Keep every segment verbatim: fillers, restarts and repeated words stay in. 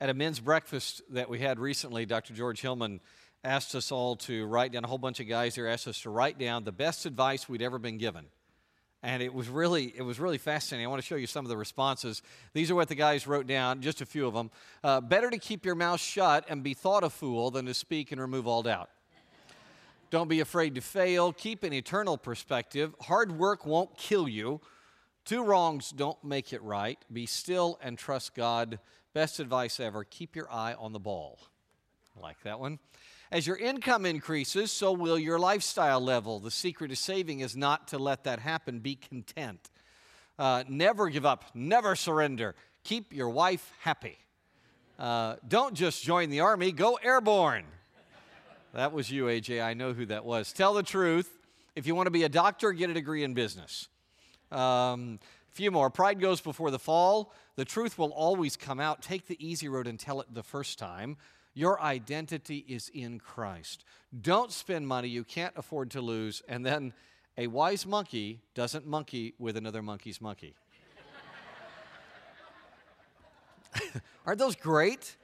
At a men's breakfast that we had recently, Doctor George Hillman asked us all to write down, a whole bunch of guys there asked us to write down the best advice we'd ever been given. And it was really it was really fascinating. I want to show you some of the responses. These are what the guys wrote down, just a few of them. Uh, better to keep your mouth shut and be thought a fool than to speak and remove all doubt. Don't be afraid to fail. Keep an eternal perspective. Hard work won't kill you. Two wrongs don't make it right. Be still and trust God. Best advice ever, keep your eye on the ball. I like that one. As your income increases, so will your lifestyle level. The secret to saving is not to let that happen. Be content. Uh, never give up. Never surrender. Keep your wife happy. Uh, don't just join the army. Go airborne. That was you, A J. I know who that was. Tell the truth. If you want to be a doctor, get a degree in business. Um, a few more. Pride goes before the fall. The truth will always come out. Take the easy road and tell it the first time. Your identity is in Christ. Don't spend money you can't afford to lose, and then a wise monkey doesn't monkey with another monkey's monkey. Aren't those great?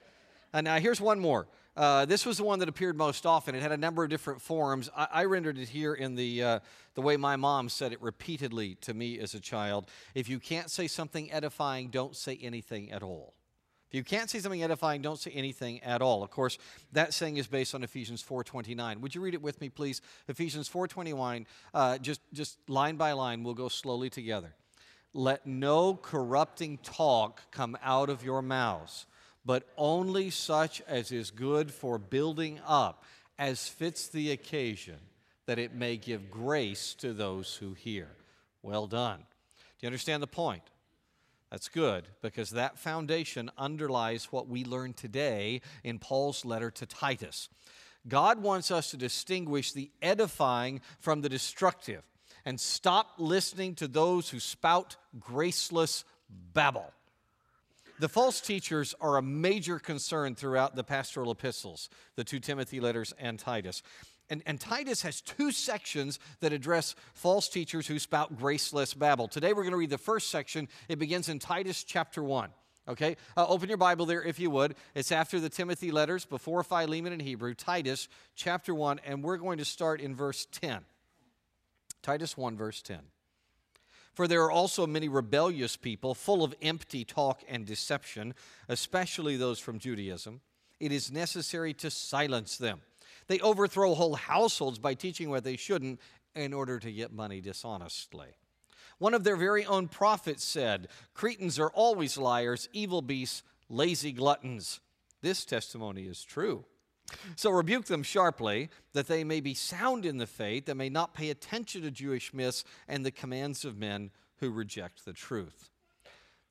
And now here's one more. Uh, this was the one that appeared most often. It had a number of different forms. I, I rendered it here in the, uh, the way my mom said it repeatedly to me as a child. If you can't say something edifying, don't say anything at all. If you can't say something edifying, don't say anything at all. Of course, that saying is based on Ephesians four twenty-nine. Would you read it with me, please? Ephesians four twenty-nine, uh, just, just line by line, we'll go slowly together. Let no corrupting talk come out of your mouths, but only such as is good for building up, as fits the occasion, that it may give grace to those who hear. Well done. Do you understand the point? That's good, because that foundation underlies what we learn today in Paul's letter to Titus. God wants us to distinguish the edifying from the destructive and stop listening to those who spout graceless babble. The false teachers are a major concern throughout the pastoral epistles, the two Timothy letters and Titus. And, and Titus has two sections that address false teachers who spout graceless babble. Today we're going to read the first section. It begins in Titus chapter one. Okay? Uh, open your Bible there if you would. It's after the Timothy letters, before Philemon in Hebrew, Titus chapter one, and we're going to start in verse ten. Titus one, verse ten. For there are also many rebellious people, full of empty talk and deception, especially those from Judaism. It is necessary to silence them. They overthrow whole households by teaching what they shouldn't in order to get money dishonestly. One of their very own prophets said, Cretans are always liars, evil beasts, lazy gluttons. This testimony is true. So rebuke them sharply, that they may be sound in the faith, that may not pay attention to Jewish myths and the commands of men who reject the truth.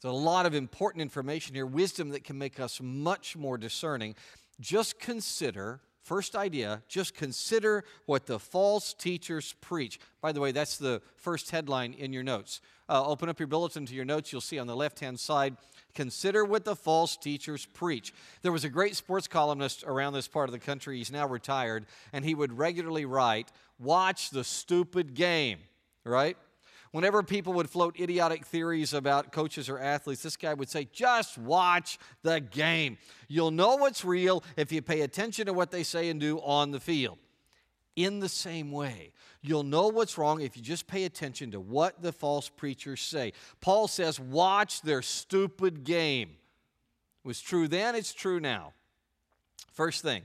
There's a lot of important information here, wisdom that can make us much more discerning. Just consider... First idea, just consider what the false teachers preach. By the way, that's the first headline in your notes. Uh, open up your bulletin to your notes. You'll see on the left-hand side, consider what the false teachers preach. There was a great sports columnist around this part of the country. He's now retired, and he would regularly write, watch the stupid game, right? Whenever people would float idiotic theories about coaches or athletes, this guy would say, just watch the game. You'll know what's real if you pay attention to what they say and do on the field. In the same way, you'll know what's wrong if you just pay attention to what the false preachers say. Paul says, watch their stupid game. It was true then, it's true now. First thing,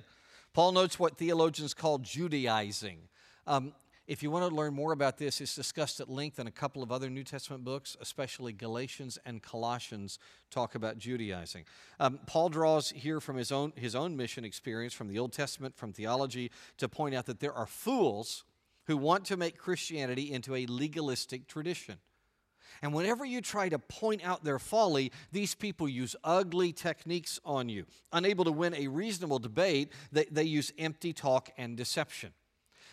Paul notes what theologians call Judaizing. Um, If you want to learn more about this, it's discussed at length in a couple of other New Testament books, especially Galatians and Colossians talk about Judaizing. Um, Paul draws here from his own, his own mission experience, from the Old Testament, from theology, to point out that there are fools who want to make Christianity into a legalistic tradition. And whenever you try to point out their folly, these people use ugly techniques on you. Unable to win a reasonable debate, they, they use empty talk and deception.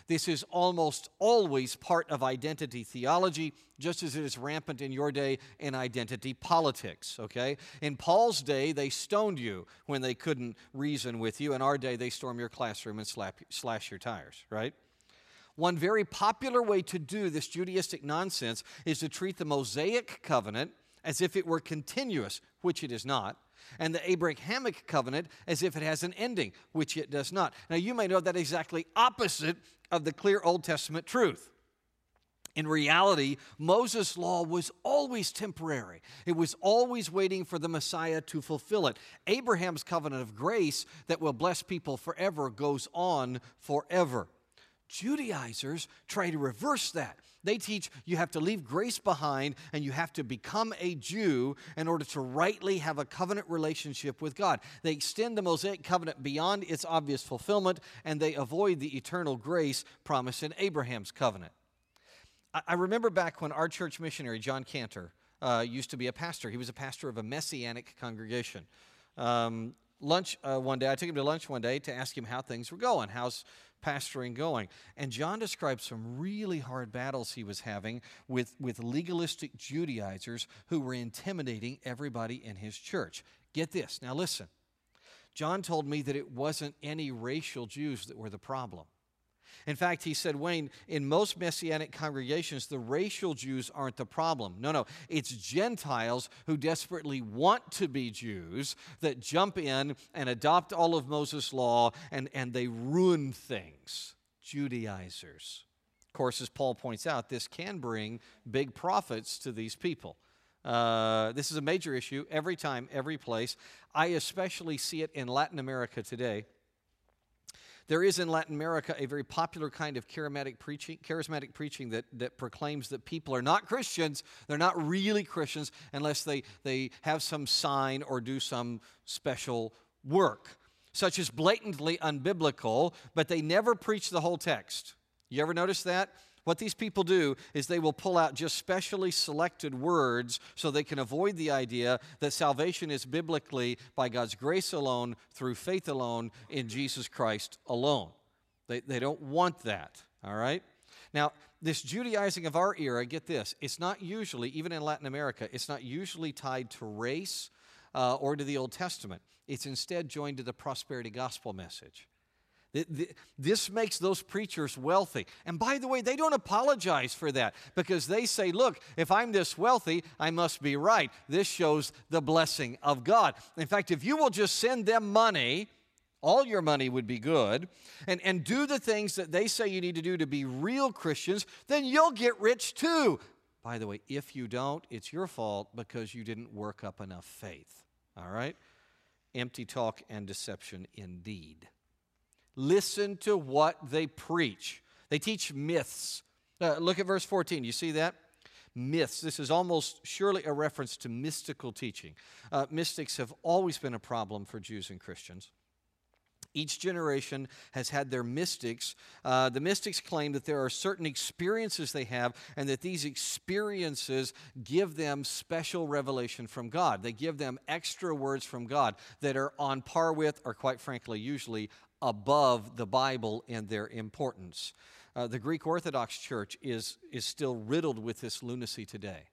This is almost always part of identity theology, just as it is rampant in your day in identity politics, okay? In Paul's day, they stoned you when they couldn't reason with you. In our day, they storm your classroom and slap, slash your tires, right? One very popular way to do this Judaistic nonsense is to treat the Mosaic covenant as if it were continuous, which it is not, and the Abrahamic covenant as if it has an ending, which it does not. Now, you may know that exactly opposite of the clear Old Testament truth. In reality, Moses' law was always temporary. It was always waiting for the Messiah to fulfill it. Abraham's covenant of grace that will bless people forever goes on forever. Judaizers try to reverse that. They teach you have to leave grace behind and you have to become a Jew in order to rightly have a covenant relationship with God. They extend the Mosaic covenant beyond its obvious fulfillment, and they avoid the eternal grace promised in Abraham's covenant. I remember back when our church missionary, John Cantor, uh, used to be a pastor. He was a pastor of a Messianic congregation. Um, lunch uh, one day, I took him to lunch one day to ask him how things were going, how's pastoring going. And John described some really hard battles he was having with, with legalistic Judaizers who were intimidating everybody in his church. Get this. Now listen. John told me that it wasn't any racial Jews that were the problem. In fact, he said, Wayne, in most Messianic congregations, the racial Jews aren't the problem. No, no, it's Gentiles who desperately want to be Jews that jump in and adopt all of Moses' law, and, and they ruin things. Judaizers. Of course, as Paul points out, this can bring big profits to these people. Uh, this is a major issue every time, every place. I especially see it in Latin America today. There is in Latin America a very popular kind of charismatic preaching, charismatic preaching that, that proclaims that people are not Christians, they're not really Christians, unless they, they have some sign or do some special work. Such as blatantly unbiblical, but they never preach the whole text. You ever notice that? What these people do is they will pull out just specially selected words so they can avoid the idea that salvation is biblically by God's grace alone, through faith alone, in Jesus Christ alone. They, they don't want that, all right? Now, this Judaizing of our era, get this, it's not usually, even in Latin America, it's not usually tied to race uh, or to the Old Testament. It's instead joined to the prosperity gospel message. This makes those preachers wealthy. And by the way, they don't apologize for that, because they say, look, if I'm this wealthy, I must be right. This shows the blessing of God. In fact, if you will just send them money, all your money would be good, and, and do the things that they say you need to do to be real Christians, then you'll get rich too. By the way, if you don't, it's your fault because you didn't work up enough faith. All right? Empty talk and deception indeed. Listen to what they preach. They teach myths. Uh, look at verse fourteen. You see that? Myths. This is almost surely a reference to mystical teaching. Uh, mystics have always been a problem for Jews and Christians. Each generation has had their mystics. Uh, the mystics claim that there are certain experiences they have, and that these experiences give them special revelation from God. They give them extra words from God that are on par with, or quite frankly, usually above the Bible in their importance. Uh, the Greek Orthodox Church is, is still riddled with this lunacy today.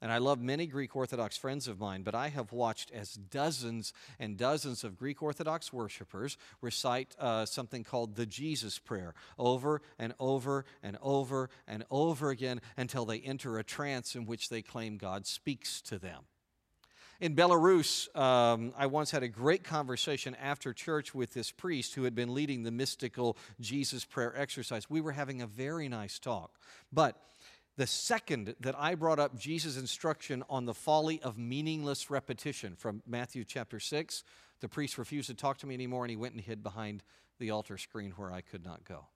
And I love many Greek Orthodox friends of mine, but I have watched as dozens and dozens of Greek Orthodox worshipers recite uh, something called the Jesus Prayer over and over and over and over again until they enter a trance in which they claim God speaks to them. In Belarus, um, I once had a great conversation after church with this priest who had been leading the mystical Jesus Prayer exercise. We were having a very nice talk, but the second that I brought up Jesus' instruction on the folly of meaningless repetition from Matthew chapter six, the priest refused to talk to me anymore, and he went and hid behind the altar screen where I could not go.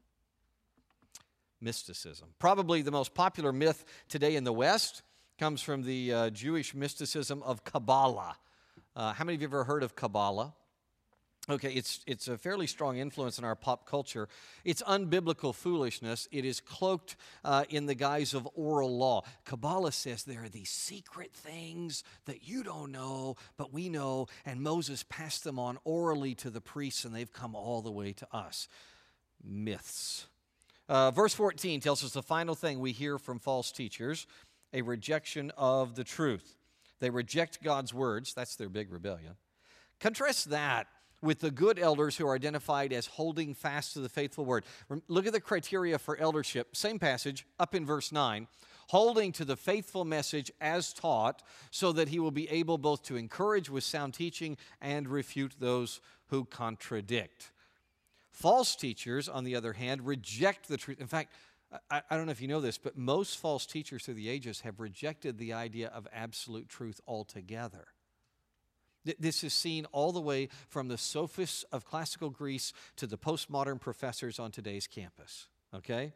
Mysticism. Probably the most popular myth today in the West comes from the uh, Jewish mysticism of Kabbalah. Uh, how many of you have ever heard of Kabbalah? Okay, it's it's a fairly strong influence in our pop culture. It's unbiblical foolishness. It is cloaked uh, in the guise of oral law. Kabbalah says there are these secret things that you don't know, but we know, and Moses passed them on orally to the priests, and they've come all the way to us. Myths. Uh, verse fourteen tells us the final thing we hear from false teachers, a rejection of the truth. They reject God's words. That's their big rebellion. Contrast that with the good elders who are identified as holding fast to the faithful word. Look at the criteria for eldership. Same passage, up in verse nine. holding to the faithful message as taught, so that he will be able both to encourage with sound teaching and refute those who contradict. False teachers, on the other hand, reject the truth. In fact, I, I don't know if you know this, but most false teachers through the ages have rejected the idea of absolute truth altogether. This is seen all the way from the sophists of classical Greece to the postmodern professors on today's campus, okay?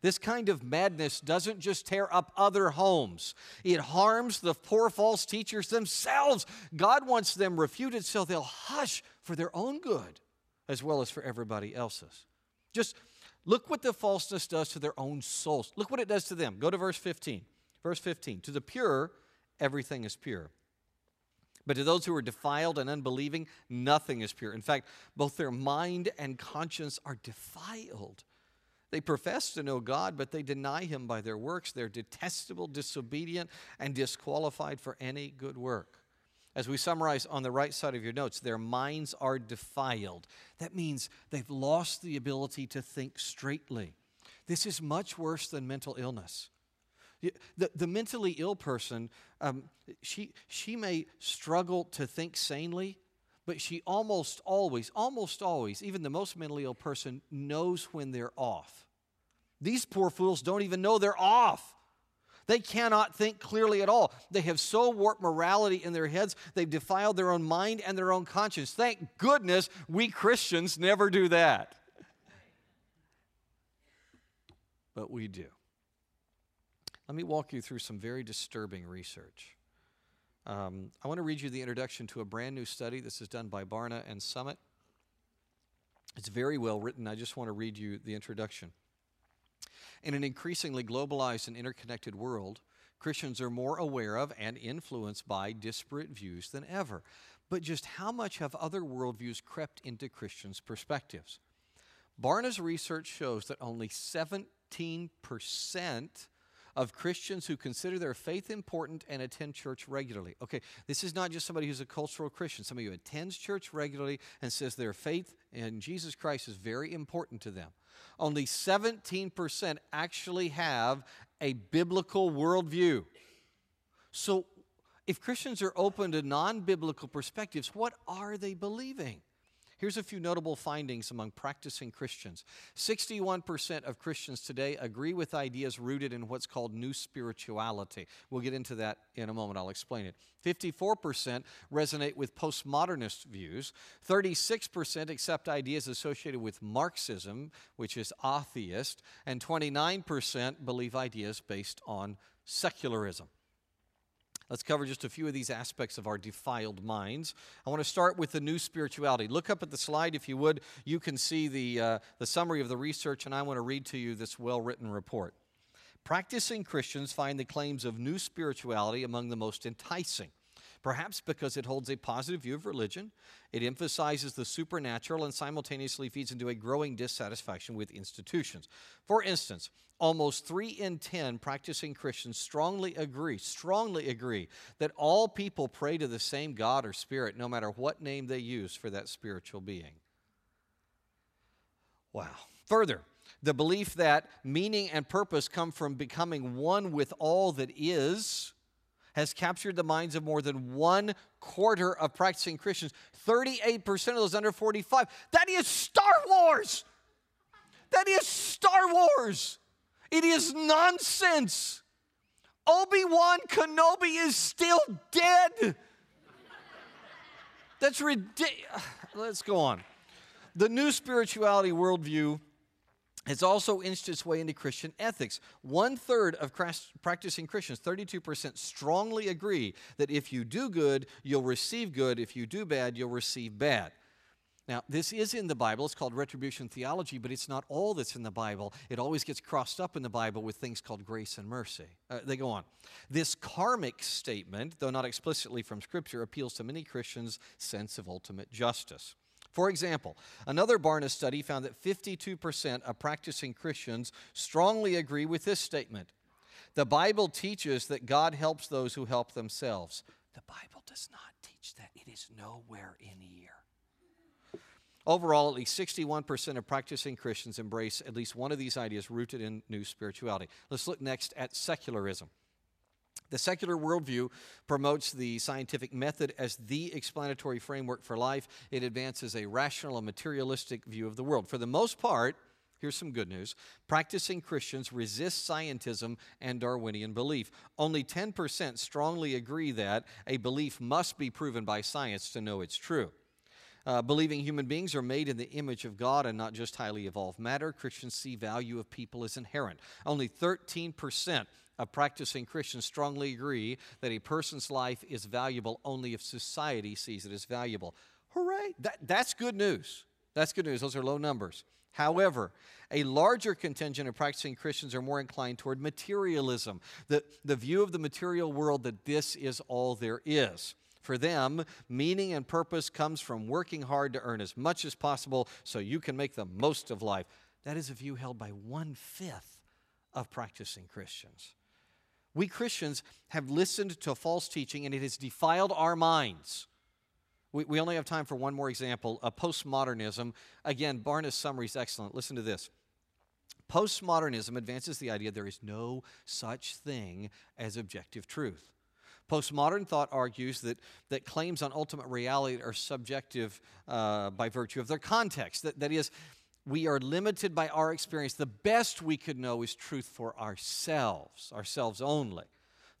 This kind of madness doesn't just tear up other homes. It harms the poor false teachers themselves. God wants them refuted so they'll hush for their own good as well as for everybody else's. Just look what the falseness does to their own souls. Look what it does to them. Go to verse fifteen. Verse fifteen, to the pure, everything is pure. But to those who are defiled and unbelieving, nothing is pure. In fact, both their mind and conscience are defiled. They profess to know God, but they deny him by their works. They're detestable, disobedient, and disqualified for any good work. As we summarize on the right side of your notes, their minds are defiled. That means they've lost the ability to think straightly. This is much worse than mental illness. The, the mentally ill person, um, she, she may struggle to think sanely, but she almost always, almost always, even the most mentally ill person knows when they're off. These poor fools don't even know they're off. They cannot think clearly at all. They have so warped morality in their heads, they've defiled their own mind and their own conscience. Thank goodness we Christians never do that. But we do. Let me walk you through some very disturbing research. Um, I want to read you the introduction to a brand new study. This is done by Barna and Summit. It's very well written. I just want to read you the introduction. In an increasingly globalized and interconnected world, Christians are more aware of and influenced by disparate views than ever. But just how much have other worldviews crept into Christians' perspectives? Barna's research shows that only seventeen percent of Christians who consider their faith important and attend church regularly. Okay, this is not just somebody who's a cultural Christian, somebody who attends church regularly and says their faith in Jesus Christ is very important to them. Only seventeen percent actually have a biblical worldview. So if Christians are open to non-biblical perspectives, what are they believing? Here's a few notable findings among practicing Christians. sixty-one percent of Christians today agree with ideas rooted in what's called new spirituality. We'll get into that in a moment. I'll explain it. fifty-four percent resonate with postmodernist views. thirty-six percent accept ideas associated with Marxism, which is atheist. And twenty-nine percent believe ideas based on secularism. Let's cover just a few of these aspects of our defiled minds. I want to start with the new spirituality. Look up at the slide, if you would. You can see the, uh, the summary of the research, and I want to read to you this well-written report. Practicing Christians find the claims of new spirituality among the most enticing, perhaps because it holds a positive view of religion, it emphasizes the supernatural, and simultaneously feeds into a growing dissatisfaction with institutions. For instance, almost three in ten practicing Christians strongly agree, strongly agree that all people pray to the same God or Spirit, no matter what name they use for that spiritual being. Wow. Further, the belief that meaning and purpose come from becoming one with all that is has captured the minds of more than one quarter of practicing Christians. thirty-eight percent of those under forty-five. That is Star Wars! That is Star Wars! It is nonsense. Obi-Wan Kenobi is still dead. That's ridiculous. Let's go on. The new spirituality worldview has also inched its way into Christian ethics. One-third of practicing Christians, thirty-two percent, strongly agree that if you do good, you'll receive good. If you do bad, you'll receive bad. Now, this is in the Bible. It's called retribution theology, but it's not all that's in the Bible. It always gets crossed up in the Bible with things called grace and mercy. Uh, they go on. This karmic statement, though not explicitly from Scripture, appeals to many Christians' sense of ultimate justice. For example, another Barna study found that fifty-two percent of practicing Christians strongly agree with this statement. The Bible teaches that God helps those who help themselves. The Bible does not teach that. It is nowhere in here. Overall, at least sixty-one percent of practicing Christians embrace at least one of these ideas rooted in new spirituality. Let's look next at secularism. The secular worldview promotes the scientific method as the explanatory framework for life. It advances a rational and materialistic view of the world. For the most part, here's some good news, practicing Christians resist scientism and Darwinian belief. Only ten percent strongly agree that a belief must be proven by science to know it's true. Uh, believing human beings are made in the image of God and not just highly evolved matter, Christians see value of people as inherent. Only thirteen percent of practicing Christians strongly agree that a person's life is valuable only if society sees it as valuable. Hooray! That, that's good news. That's good news. Those are low numbers. However, a larger contingent of practicing Christians are more inclined toward materialism, the, the view of the material world that this is all there is. For them, meaning and purpose comes from working hard to earn as much as possible so you can make the most of life. That is a view held by one-fifth of practicing Christians. We Christians have listened to false teaching, and it has defiled our minds. We, we only have time for one more example, a postmodernism. Again, Barna's summary is excellent. Listen to this. Postmodernism advances the idea there is no such thing as objective truth. Postmodern thought argues that, that claims on ultimate reality are subjective uh, by virtue of their context. That, that is, we are limited by our experience. The best we could know is truth for ourselves, ourselves only.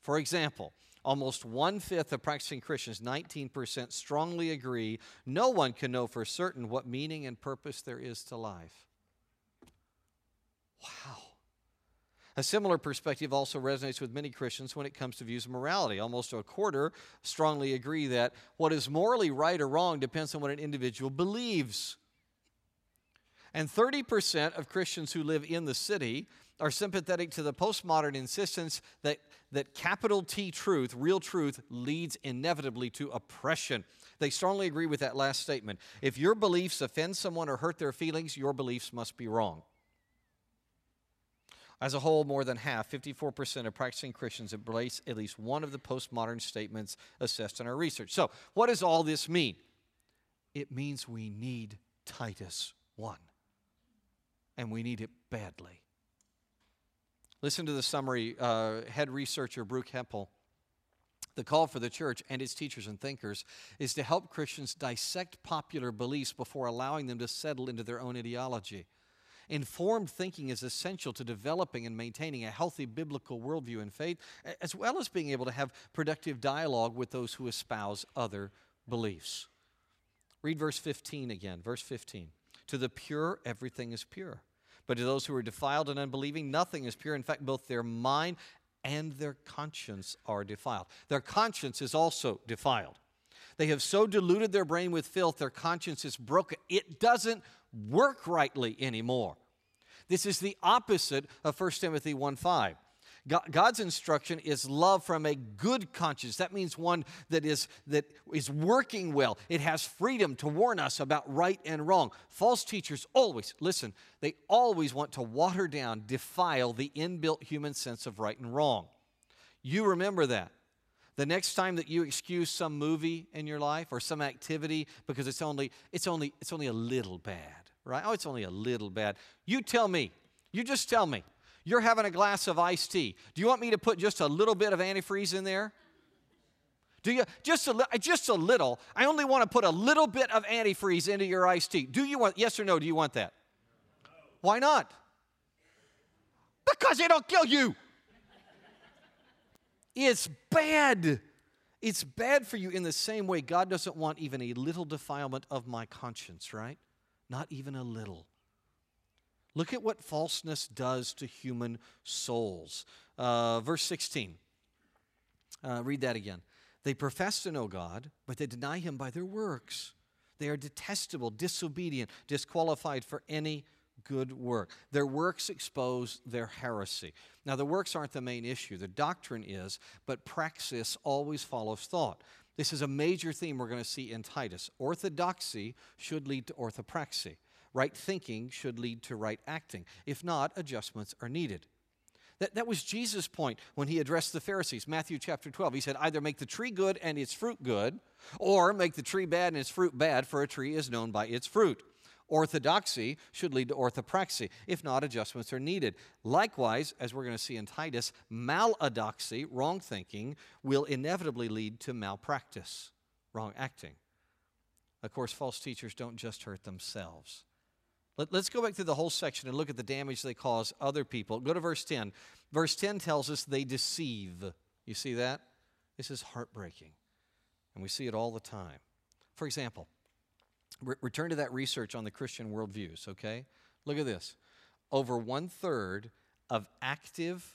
For example, almost one-fifth of practicing Christians, nineteen percent, strongly agree no one can know for certain what meaning and purpose there is to life. Wow. A similar perspective also resonates with many Christians when it comes to views of morality. Almost a quarter strongly agree that what is morally right or wrong depends on what an individual believes. And thirty percent of Christians who live in the city are sympathetic to the postmodern insistence that, that capital T truth, real truth, leads inevitably to oppression. They strongly agree with that last statement. If your beliefs offend someone or hurt their feelings, your beliefs must be wrong. As a whole, more than half, fifty-four percent of practicing Christians embrace at least one of the postmodern statements assessed in our research. So, what does all this mean? It means we need Titus one, and we need it badly. Listen to the summary, uh, head researcher Brooke Heppel. The call for the church and its teachers and thinkers is to help Christians dissect popular beliefs before allowing them to settle into their own ideology. Informed thinking is essential to developing and maintaining a healthy biblical worldview and faith, as well as being able to have productive dialogue with those who espouse other beliefs. Read verse fifteen again. Verse fifteen. To the pure, everything is pure. But to those who are defiled and unbelieving, nothing is pure. In fact, both their mind and their conscience are defiled. Their conscience is also defiled. They have so diluted their brain with filth, their conscience is broken. It doesn't work rightly anymore. This is the opposite of First Timothy one five. God's instruction is love from a good conscience. That means one that is, that is working well. It has freedom to warn us about right and wrong. False teachers always, listen, they always want to water down, defile the inbuilt human sense of right and wrong. You remember that. The next time that you excuse some movie in your life or some activity because it's only, it's only, it's only a little bad, right? Oh, it's only a little bad. You tell me. You just tell me. You're having a glass of iced tea. Do you want me to put just a little bit of antifreeze in there? Do you just a, just a little? I only want to put a little bit of antifreeze into your iced tea. Do you want, yes or no, do you want that? No. Why not? Because it'll kill you. It's bad. It's bad for you in the same way. God doesn't want even a little defilement of my conscience, right? Not even a little. Look at what falseness does to human souls. Uh, verse sixteen. Uh, read that again. They profess to know God, but they deny him by their works. They are detestable, disobedient, disqualified for any good work. Their works expose their heresy. Now, the works aren't the main issue. The doctrine is, but praxis always follows thought. This is a major theme we're going to see in Titus. Orthodoxy should lead to orthopraxy. Right thinking should lead to right acting. If not, adjustments are needed. That, that was Jesus' point when he addressed the Pharisees, Matthew chapter twelve. He said, either make the tree good and its fruit good, or make the tree bad and its fruit bad, for a tree is known by its fruit. Orthodoxy should lead to orthopraxy. If not, adjustments are needed. Likewise, as we're going to see in Titus, maladoxy, wrong thinking, will inevitably lead to malpractice, wrong acting. Of course, false teachers don't just hurt themselves. Let, let's go back through the whole section and look at the damage they cause other people. Go to verse ten. Verse ten tells us they deceive. You see that? This is heartbreaking, and we see it all the time. For example, re- return to that research on the Christian worldviews, okay? Look at this. Over one-third of active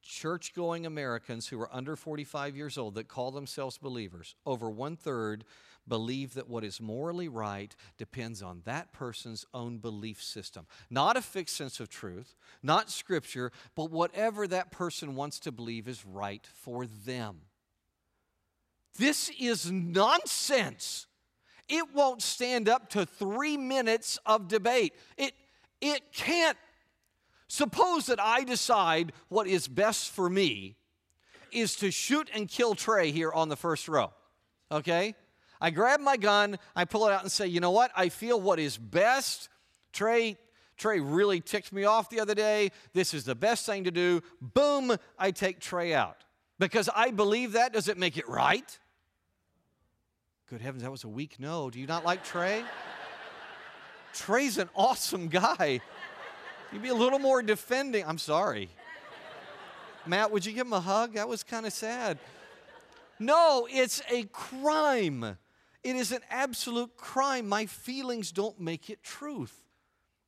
church-going Americans who are under forty-five years old that call themselves believers, over one-third believe that what is morally right depends on that person's own belief system. Not a fixed sense of truth, not Scripture, but whatever that person wants to believe is right for them. This is nonsense. It won't stand up to three minutes of debate. It, it can't. Suppose that I decide what is best for me is to shoot and kill Trey here on the first row, okay? I grab my gun, I pull it out and say, you know what? I feel what is best. Trey, Trey really ticked me off the other day. This is the best thing to do. Boom, I take Trey out. Because I believe that, does it make it right? Good heavens, that was a weak no. Do you not like Trey? Trey's an awesome guy. You'd be a little more defending. I'm sorry. Matt, would you give him a hug? That was kind of sad. No, it's a crime. It is an absolute crime. My feelings don't make it truth.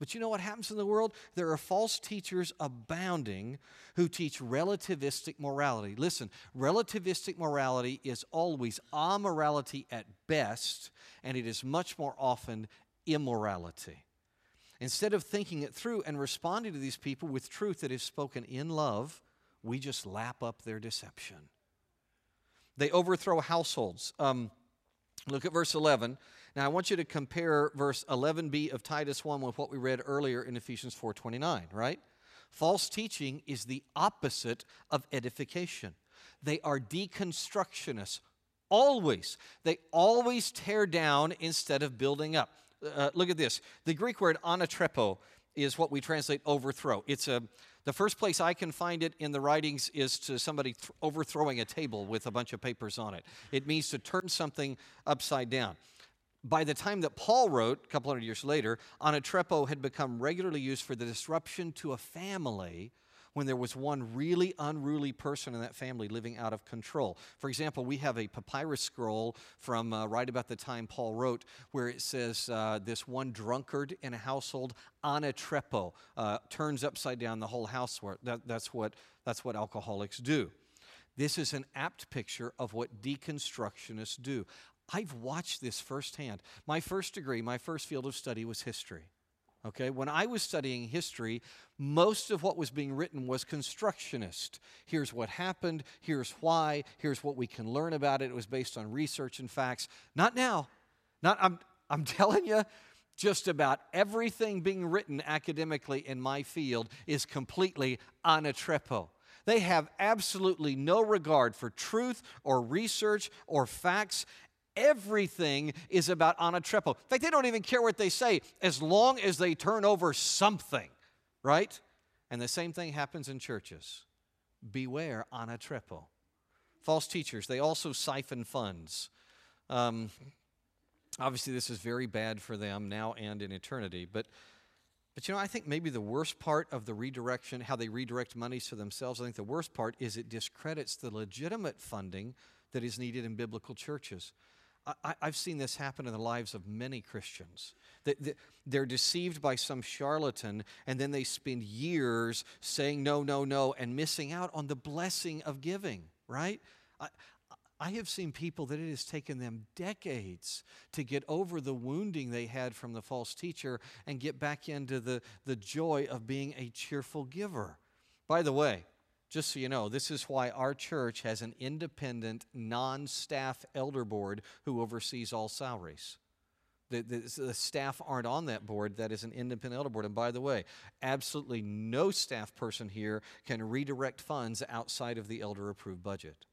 But you know what happens in the world? There are false teachers abounding who teach relativistic morality. Listen, relativistic morality is always amorality at best, and it is much more often immorality. Instead of thinking it through and responding to these people with truth that is spoken in love, we just lap up their deception. They overthrow households. Um, look at verse eleven. Now, I want you to compare verse eleven b of Titus one with what we read earlier in Ephesians four twenty-nine, right? False teaching is the opposite of edification. They are deconstructionists, always. They always tear down instead of building up. Uh, look at this. The Greek word anatrepo is what we translate overthrow. It's a, the first place I can find it in the writings is to somebody th- overthrowing a table with a bunch of papers on it. It means to turn something upside down. By the time that Paul wrote, a couple hundred years later, anatrepo had become regularly used for the disruption to a family when there was one really unruly person in that family living out of control. For example, we have a papyrus scroll from uh, right about the time Paul wrote where it says uh, this one drunkard in a household, anatrepo, uh, turns upside down the whole house. That, that's, what, that's what alcoholics do. This is an apt picture of what deconstructionists do. I've watched this firsthand. My first degree, my first field of study was history. Okay, when I was studying history, most of what was being written was constructionist. Here's what happened, here's why, here's what we can learn about it. It was based on research and facts. Not now. Not I'm I'm telling you, just about everything being written academically in my field is completely anatrepo. They have absolutely no regard for truth or research or facts. Everything is about anatrepo. In fact, they don't even care what they say as long as they turn over something, right? And the same thing happens in churches. Beware anatrepo. False teachers, they also siphon funds. Um, obviously, this is very bad for them now and in eternity, but But, you know, I think maybe the worst part of the redirection, how they redirect monies to themselves, I think the worst part is it discredits the legitimate funding that is needed in biblical churches. I, I've seen this happen in the lives of many Christians. They, they, they're deceived by some charlatan, and then they spend years saying no, no, no, and missing out on the blessing of giving, right? I, I have seen people that it has taken them decades to get over the wounding they had from the false teacher and get back into the, the joy of being a cheerful giver. By the way, just so you know, this is why our church has an independent, non-staff elder board who oversees all salaries. The, the, the staff aren't on that board. That is an independent elder board. And by the way, absolutely no staff person here can redirect funds outside of the elder-approved budget.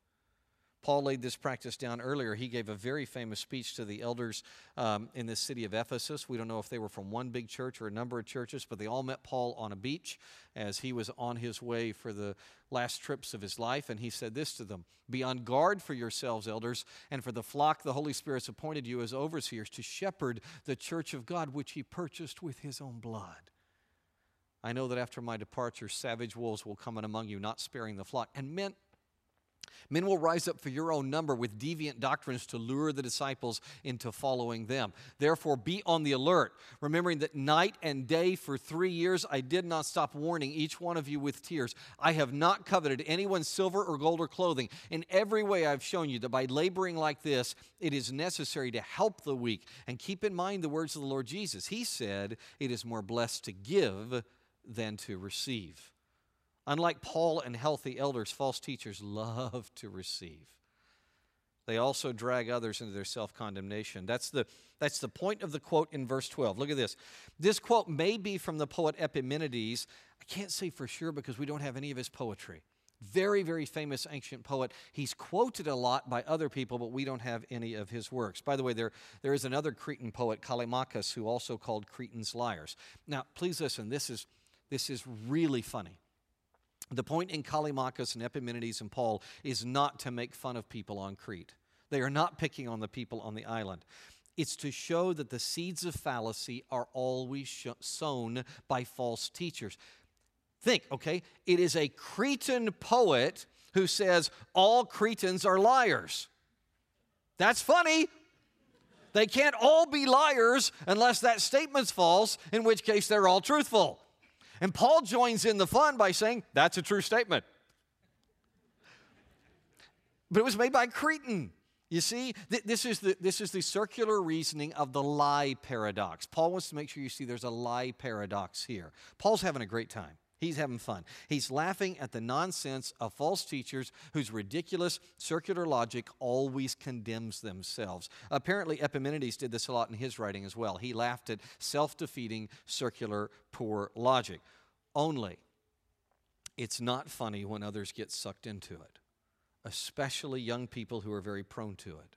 Paul laid this practice down earlier. He gave a very famous speech to the elders um, in the city of Ephesus. We don't know if they were from one big church or a number of churches, but they all met Paul on a beach as he was on his way for the last trips of his life, and he said this to them, "Be on guard for yourselves, elders, and for the flock the Holy Spirit's appointed you as overseers to shepherd the church of God, which he purchased with his own blood. I know that after my departure, savage wolves will come in among you, not sparing the flock, and men Men will rise up for your own number with deviant doctrines to lure the disciples into following them. Therefore, be on the alert, remembering that night and day for three years I did not stop warning each one of you with tears. I have not coveted anyone's silver or gold or clothing. In every way I've shown you that by laboring like this, it is necessary to help the weak. And keep in mind the words of the Lord Jesus. He said, it is more blessed to give than to receive." Unlike Paul and healthy elders, false teachers love to receive. They also drag others into their self-condemnation. That's the, that's the point of the quote in verse twelve. Look at this. This quote may be from the poet Epimenides. I can't say for sure because we don't have any of his poetry. Very, very famous ancient poet. He's quoted a lot by other people, but we don't have any of his works. By the way, there, there is another Cretan poet, Callimachus, who also called Cretans liars. Now, please listen. This is, this is really funny. The point in Callimachus and Epimenides and Paul is not to make fun of people on Crete. They are not picking on the people on the island. It's to show that the seeds of fallacy are always sown by false teachers. Think, okay? It is a Cretan poet who says, all Cretans are liars. That's funny. They can't all be liars unless that statement's false, in which case they're all truthful. And Paul joins in the fun by saying, that's a true statement. But it was made by Cretan. You see, th- this is the, this is the circular reasoning of the lie paradox. Paul wants to make sure you see there's a lie paradox here. Paul's having a great time. He's having fun. He's laughing at the nonsense of false teachers whose ridiculous circular logic always condemns themselves. Apparently, Epimenides did this a lot in his writing as well. He laughed at self-defeating, circular, poor logic. Only, it's not funny when others get sucked into it, especially young people who are very prone to it.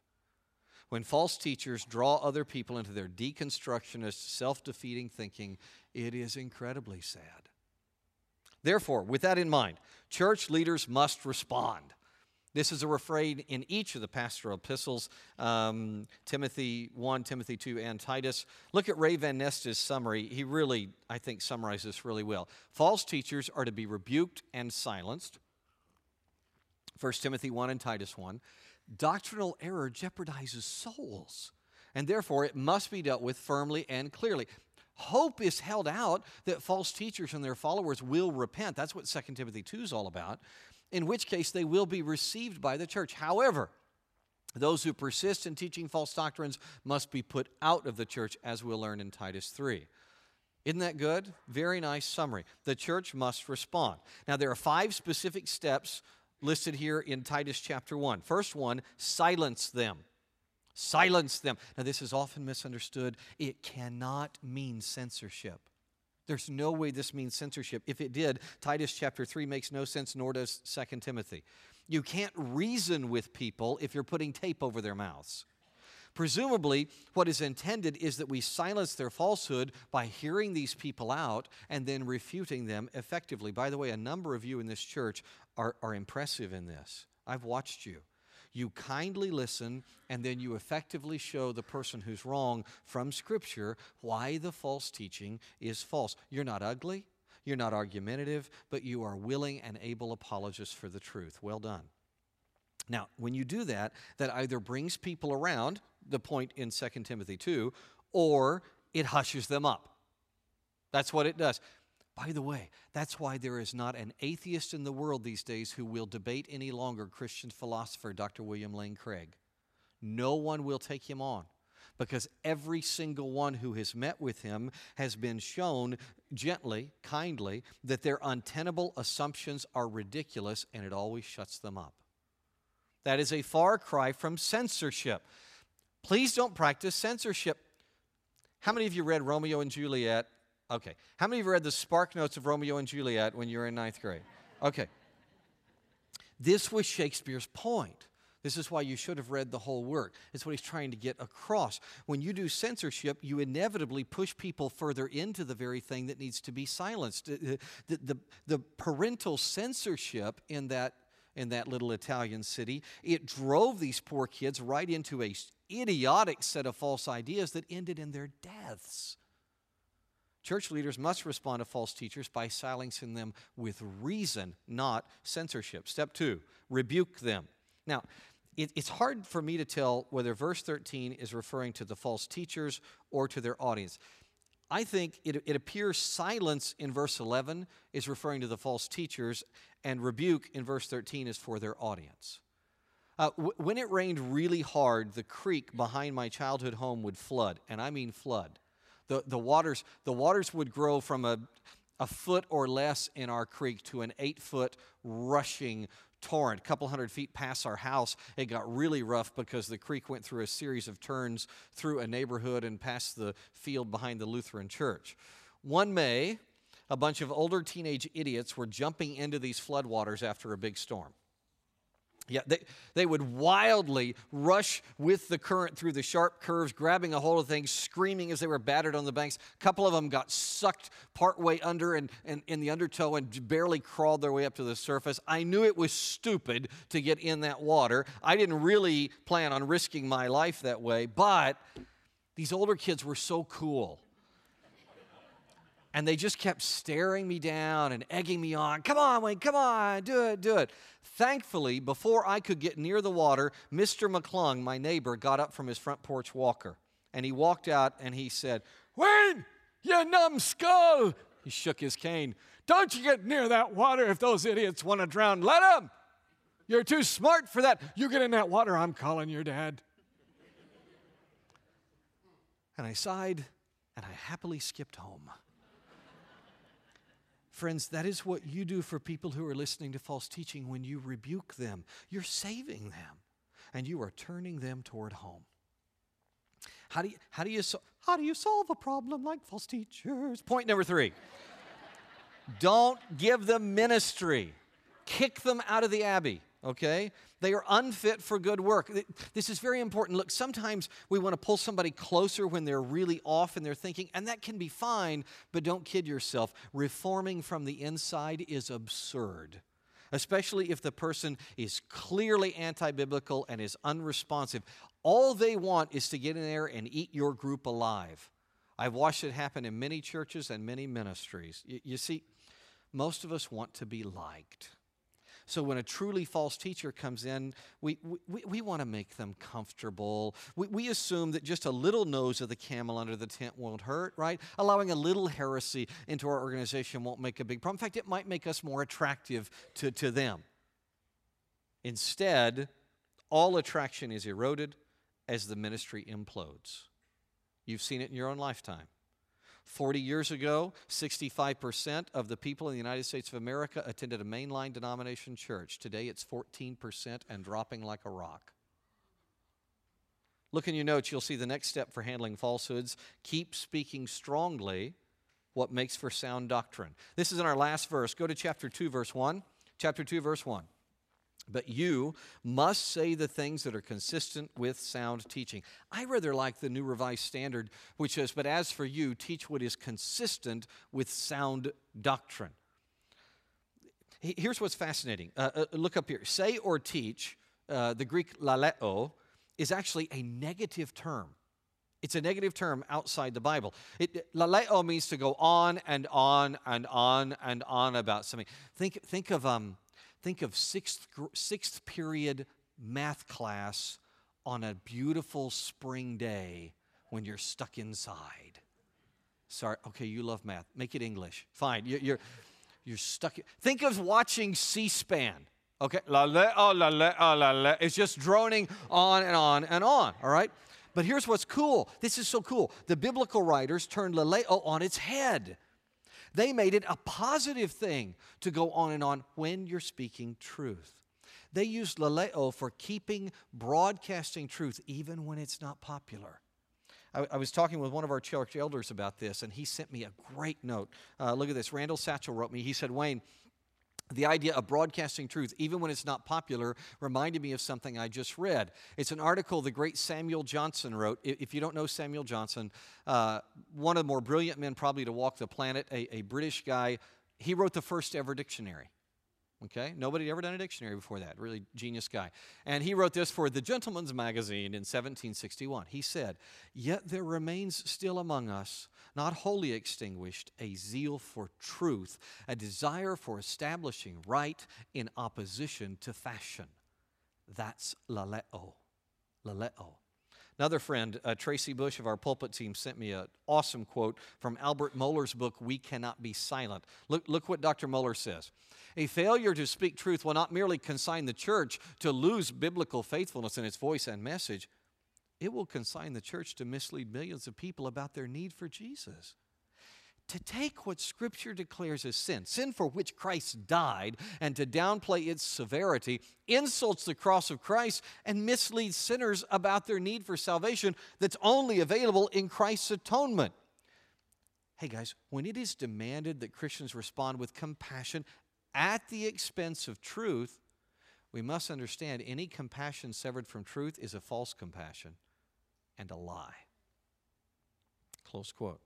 When false teachers draw other people into their deconstructionist, self-defeating thinking, it is incredibly sad. Therefore, with that in mind, church leaders must respond. This is a refrain in each of the pastoral epistles, um, Timothy one, Timothy two, and Titus. Look at Ray Van Nest's summary. He really, I think, summarizes this really well. False teachers are to be rebuked and silenced, First Timothy one and Titus one. Doctrinal error jeopardizes souls, and therefore it must be dealt with firmly and clearly. Hope is held out that false teachers and their followers will repent. That's what Second Timothy two is all about, in which case they will be received by the church. However, those who persist in teaching false doctrines must be put out of the church, as we'll learn in Titus three. Isn't that good? Very nice summary. The church must respond. Now, there are five specific steps listed here in Titus chapter one. First one, silence them. Silence them. Now, this is often misunderstood. It cannot mean censorship. There's no way this means censorship. If it did, Titus chapter three makes no sense, nor does Second Timothy. You can't reason with people if you're putting tape over their mouths. Presumably, what is intended is that we silence their falsehood by hearing these people out and then refuting them effectively. By the way, a number of you in this church are, are impressive in this. I've watched you. You kindly listen, and then you effectively show the person who's wrong from Scripture why the false teaching is false. You're not ugly, you're not argumentative, but you are willing and able apologists for the truth. Well done. Now, when you do that, that either brings people around, the point in Second Timothy two, or it hushes them up. That's what it does. By the way, that's why there is not an atheist in the world these days who will debate any longer Christian philosopher Doctor William Lane Craig. No one will take him on because every single one who has met with him has been shown gently, kindly, that their untenable assumptions are ridiculous, and it always shuts them up. That is a far cry from censorship. Please don't practice censorship. How many of you read Romeo and Juliet? Okay. How many of you read the Spark Notes of Romeo and Juliet when you were in ninth grade? Okay. This was Shakespeare's point. This is why you should have read the whole work. It's what he's trying to get across. When you do censorship, you inevitably push people further into the very thing that needs to be silenced. The, the, the parental censorship in that, in that little Italian city, it drove these poor kids right into an idiotic set of false ideas that ended in their deaths. Church leaders must respond to false teachers by silencing them with reason, not censorship. Step two, rebuke them. Now, it, it's hard for me to tell whether verse thirteen is referring to the false teachers or to their audience. I think it, it appears silence in verse eleven is referring to the false teachers, and rebuke in verse thirteen is for their audience. Uh, w- when it rained really hard, the creek behind my childhood home would flood, and I mean flood. The, the, waters, the waters would grow from a, a foot or less in our creek to an eight-foot rushing torrent. A couple hundred feet past our house, it got really rough because the creek went through a series of turns through a neighborhood and past the field behind the Lutheran church. One May, a bunch of older teenage idiots were jumping into these floodwaters after a big storm. Yeah, they, they would wildly rush with the current through the sharp curves, grabbing a hold of things, screaming as they were battered on the banks. A couple of them got sucked partway under and in the undertow and barely crawled their way up to the surface. I knew it was stupid to get in that water. I didn't really plan on risking my life that way, but these older kids were so cool. And they just kept staring me down and egging me on. Come on, Wayne, come on, do it, do it. Thankfully, before I could get near the water, Mister McClung, my neighbor, got up from his front porch walker. And he walked out and he said, Wayne, you numbskull. He shook his cane. Don't you get near that water if those idiots want to drown. Let them. You're too smart for that. You get in that water, I'm calling your dad. And I sighed and I happily skipped home. Friends, that is what you do for people who are listening to false teaching when you rebuke them. You're saving them, and you are turning them toward home. How do you, how do you, so, how do you solve a problem like false teachers? Point number three. Don't give them ministry. Kick them out of the abbey, okay? They are unfit for good work. This is very important. Look, sometimes we want to pull somebody closer when they're really off in their thinking, and that can be fine, but don't kid yourself. Reforming from the inside is absurd, especially if the person is clearly anti-biblical and is unresponsive. All they want is to get in there and eat your group alive. I've watched it happen in many churches and many ministries. You see, most of us want to be liked. So when a truly false teacher comes in, we we, we want to make them comfortable. We, we assume that just a little nose of the camel under the tent won't hurt, right? Allowing a little heresy into our organization won't make a big problem. In fact, it might make us more attractive to, to them. Instead, all attraction is eroded as the ministry implodes. You've seen it in your own lifetime. Forty years ago, sixty-five percent of the people in the United States of America attended a mainline denomination church. Today, it's fourteen percent and dropping like a rock. Look in your notes. You'll see the next step for handling falsehoods. Keep speaking strongly what makes for sound doctrine. This is in our last verse. Go to chapter two, verse one. Chapter two, verse one. But you must say the things that are consistent with sound teaching. I rather like the New Revised Standard, which says, but as for you, teach what is consistent with sound doctrine. Here's what's fascinating. Uh, uh, look up here. Say or teach, uh, the Greek laleo, is actually a negative term. It's a negative term outside the Bible. It, laleo means to go on and on and on and on about something. Think, think of... um. Think of sixth, sixth period math class on a beautiful spring day when you're stuck inside. Sorry, okay, you love math. Make it English. Fine, you're, you're, you're stuck. Think of watching C-SPAN, okay? La la oh, la la oh, la la. It's just droning on and on and on, all right? But here's what's cool. This is so cool. The biblical writers turned laleo on its head. They made it a positive thing to go on and on when you're speaking truth. They used laleo for keeping broadcasting truth even when it's not popular. I, I was talking with one of our church elders about this, and he sent me a great note. Uh, look at this. Randall Satchel wrote me. He said, Wayne, The idea of broadcasting truth, even when it's not popular, reminded me of something I just read. It's an article the great Samuel Johnson wrote. If you don't know Samuel Johnson, uh, one of the more brilliant men probably to walk the planet, a, a British guy, he wrote the first ever dictionary. Okay? Nobody had ever done a dictionary before that. Really genius guy. And he wrote this for the Gentleman's Magazine in seventeen sixty-one. He said, "Yet there remains still among us, not wholly extinguished, a zeal for truth, a desire for establishing right in opposition to fashion." That's laleo. Laleo. Another friend, uh, Tracy Bush of our pulpit team, sent me an awesome quote from Albert Mohler's book, We Cannot Be Silent. Look, look what Doctor Mohler says. "A failure to speak truth will not merely consign the church to lose biblical faithfulness in its voice and message. It will consign the church to mislead millions of people about their need for Jesus. To take what Scripture declares as sin, sin for which Christ died, and to downplay its severity, insults the cross of Christ and misleads sinners about their need for salvation that's only available in Christ's atonement." Hey guys, when it is demanded that Christians respond with compassion at the expense of truth, we must understand any compassion severed from truth is a false compassion and a lie. Close quote.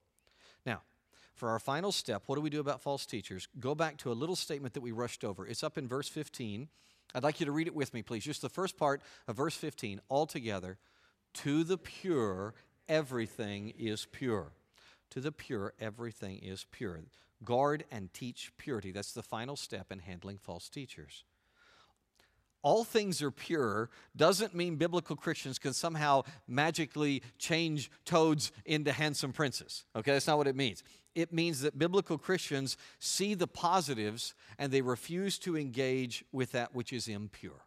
Now, for our final step, what do we do about false teachers? Go back to a little statement that we rushed over. It's up in verse fifteen. I'd like you to read it with me, please. Just the first part of verse fifteen, all together. To the pure, everything is pure. To the pure, everything is pure. Guard and teach purity. That's the final step in handling false teachers. All things are pure doesn't mean biblical Christians can somehow magically change toads into handsome princes. Okay, that's not what it means. It means that biblical Christians see the positives and they refuse to engage with that which is impure.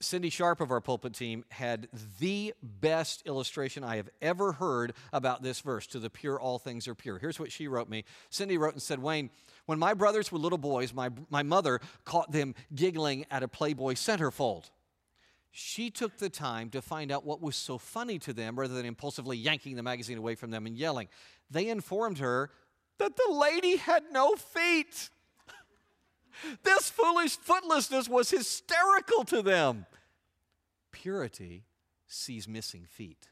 Cindy Sharp of our pulpit team had the best illustration I have ever heard about this verse, to the pure, all things are pure. Here's what she wrote me. Cindy wrote and said, "Wayne, when my brothers were little boys, my, my mother caught them giggling at a Playboy centerfold. She took the time to find out what was so funny to them rather than impulsively yanking the magazine away from them and yelling. They informed her that the lady had no feet. This foolish footlessness was hysterical to them." Purity sees missing feet.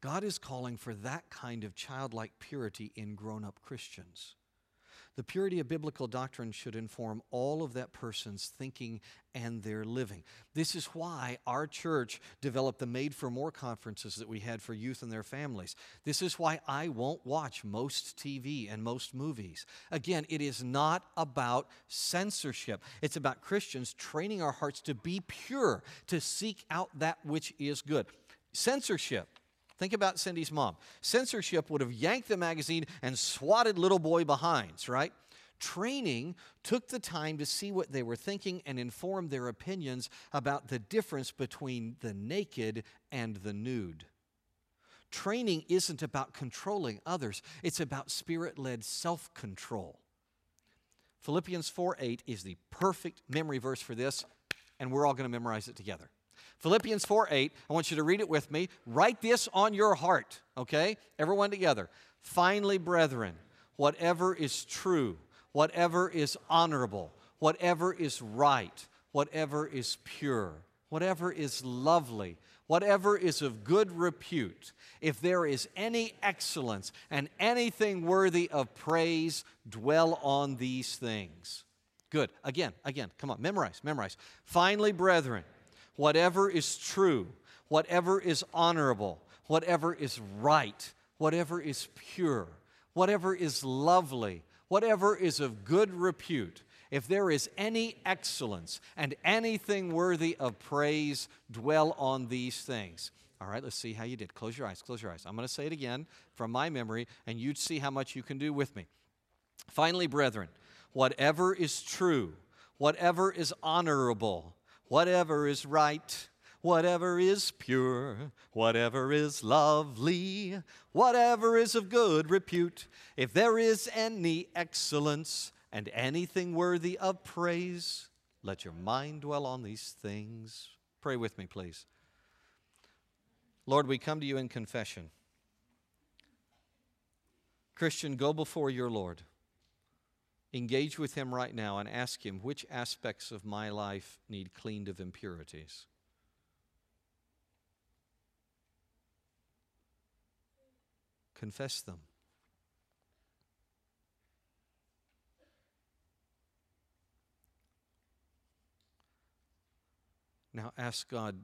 God is calling for that kind of childlike purity in grown-up Christians. The purity of biblical doctrine should inform all of that person's thinking and their living. This is why our church developed the Made for More conferences that we had for youth and their families. This is why I won't watch most T V and most movies. Again, it is not about censorship. It's about Christians training our hearts to be pure, to seek out that which is good. Censorship. Think about Cindy's mom. Censorship would have yanked the magazine and swatted little boy behinds, right? Training took the time to see what they were thinking and inform their opinions about the difference between the naked and the nude. Training isn't about controlling others. It's about Spirit-led self-control. Philippians four eight is the perfect memory verse for this, and we're all going to memorize it together. Philippians four eight, I want you to read it with me. Write this on your heart, okay? Everyone together. "Finally, brethren, whatever is true, whatever is honorable, whatever is right, whatever is pure, whatever is lovely, whatever is of good repute, if there is any excellence and anything worthy of praise, dwell on these things." Good. Again, again, come on, memorize, memorize. "Finally, brethren, whatever is true, whatever is honorable, whatever is right, whatever is pure, whatever is lovely, whatever is of good repute, if there is any excellence and anything worthy of praise, dwell on these things." All right, let's see how you did. Close your eyes, close your eyes. I'm going to say it again from my memory, and you'd see how much you can do with me. "Finally, brethren, whatever is true, whatever is honorable, whatever is right, whatever is pure, whatever is lovely, whatever is of good repute, if there is any excellence and anything worthy of praise, let your mind dwell on these things." Pray with me, please. Lord, we come to you in confession. Christian, go before your Lord. Engage with him right now and ask him, which aspects of my life need cleaned of impurities? Confess them. Now ask God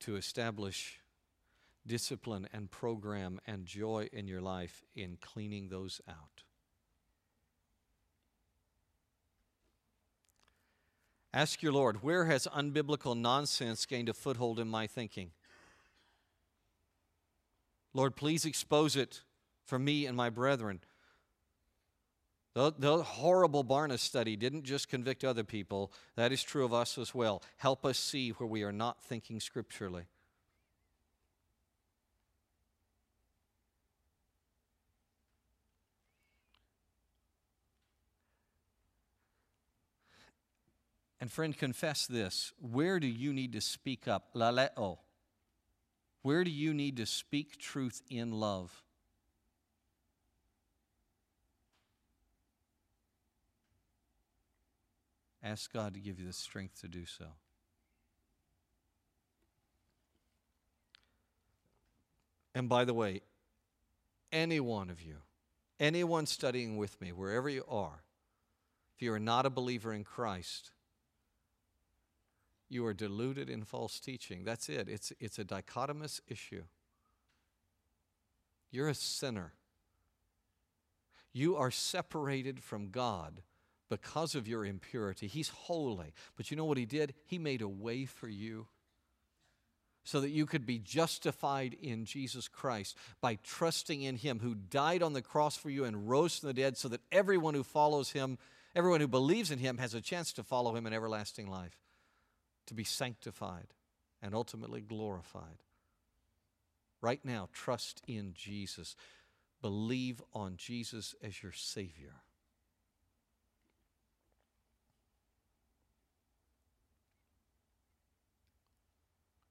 to establish discipline and program and joy in your life in cleaning those out. Ask your Lord, where has unbiblical nonsense gained a foothold in my thinking? Lord, please expose it for me and my brethren. The, the horrible Barna study didn't just convict other people. That is true of us as well. Help us see where we are not thinking scripturally. And friend, confess this. Where do you need to speak up? Laleo. Where do you need to speak truth in love? Ask God to give you the strength to do so. And by the way, any one of you, anyone studying with me, wherever you are, if you are not a believer in Christ, you are deluded in false teaching. That's it. It's, it's a dichotomous issue. You're a sinner. You are separated from God because of your impurity. He's holy. But you know what he did? He made a way for you so that you could be justified in Jesus Christ by trusting in him who died on the cross for you and rose from the dead so that everyone who follows him, everyone who believes in him has a chance to follow him in everlasting life, to be sanctified and ultimately glorified. Right now, trust in Jesus. Believe on Jesus as your Savior.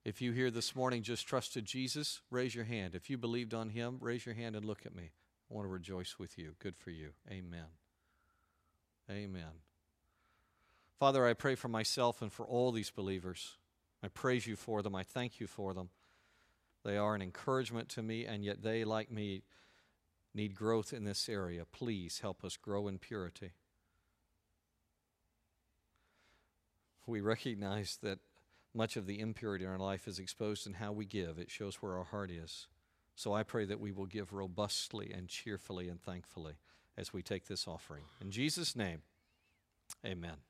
If you here this morning just trusted Jesus, raise your hand. If you believed on him, raise your hand and look at me. I want to rejoice with you. Good for you. Amen. Amen. Father, I pray for myself and for all these believers. I praise you for them. I thank you for them. They are an encouragement to me, and yet they, like me, need growth in this area. Please help us grow in purity. We recognize that much of the impurity in our life is exposed in how we give. It shows where our heart is. So I pray that we will give robustly and cheerfully and thankfully as we take this offering. In Jesus' name, amen.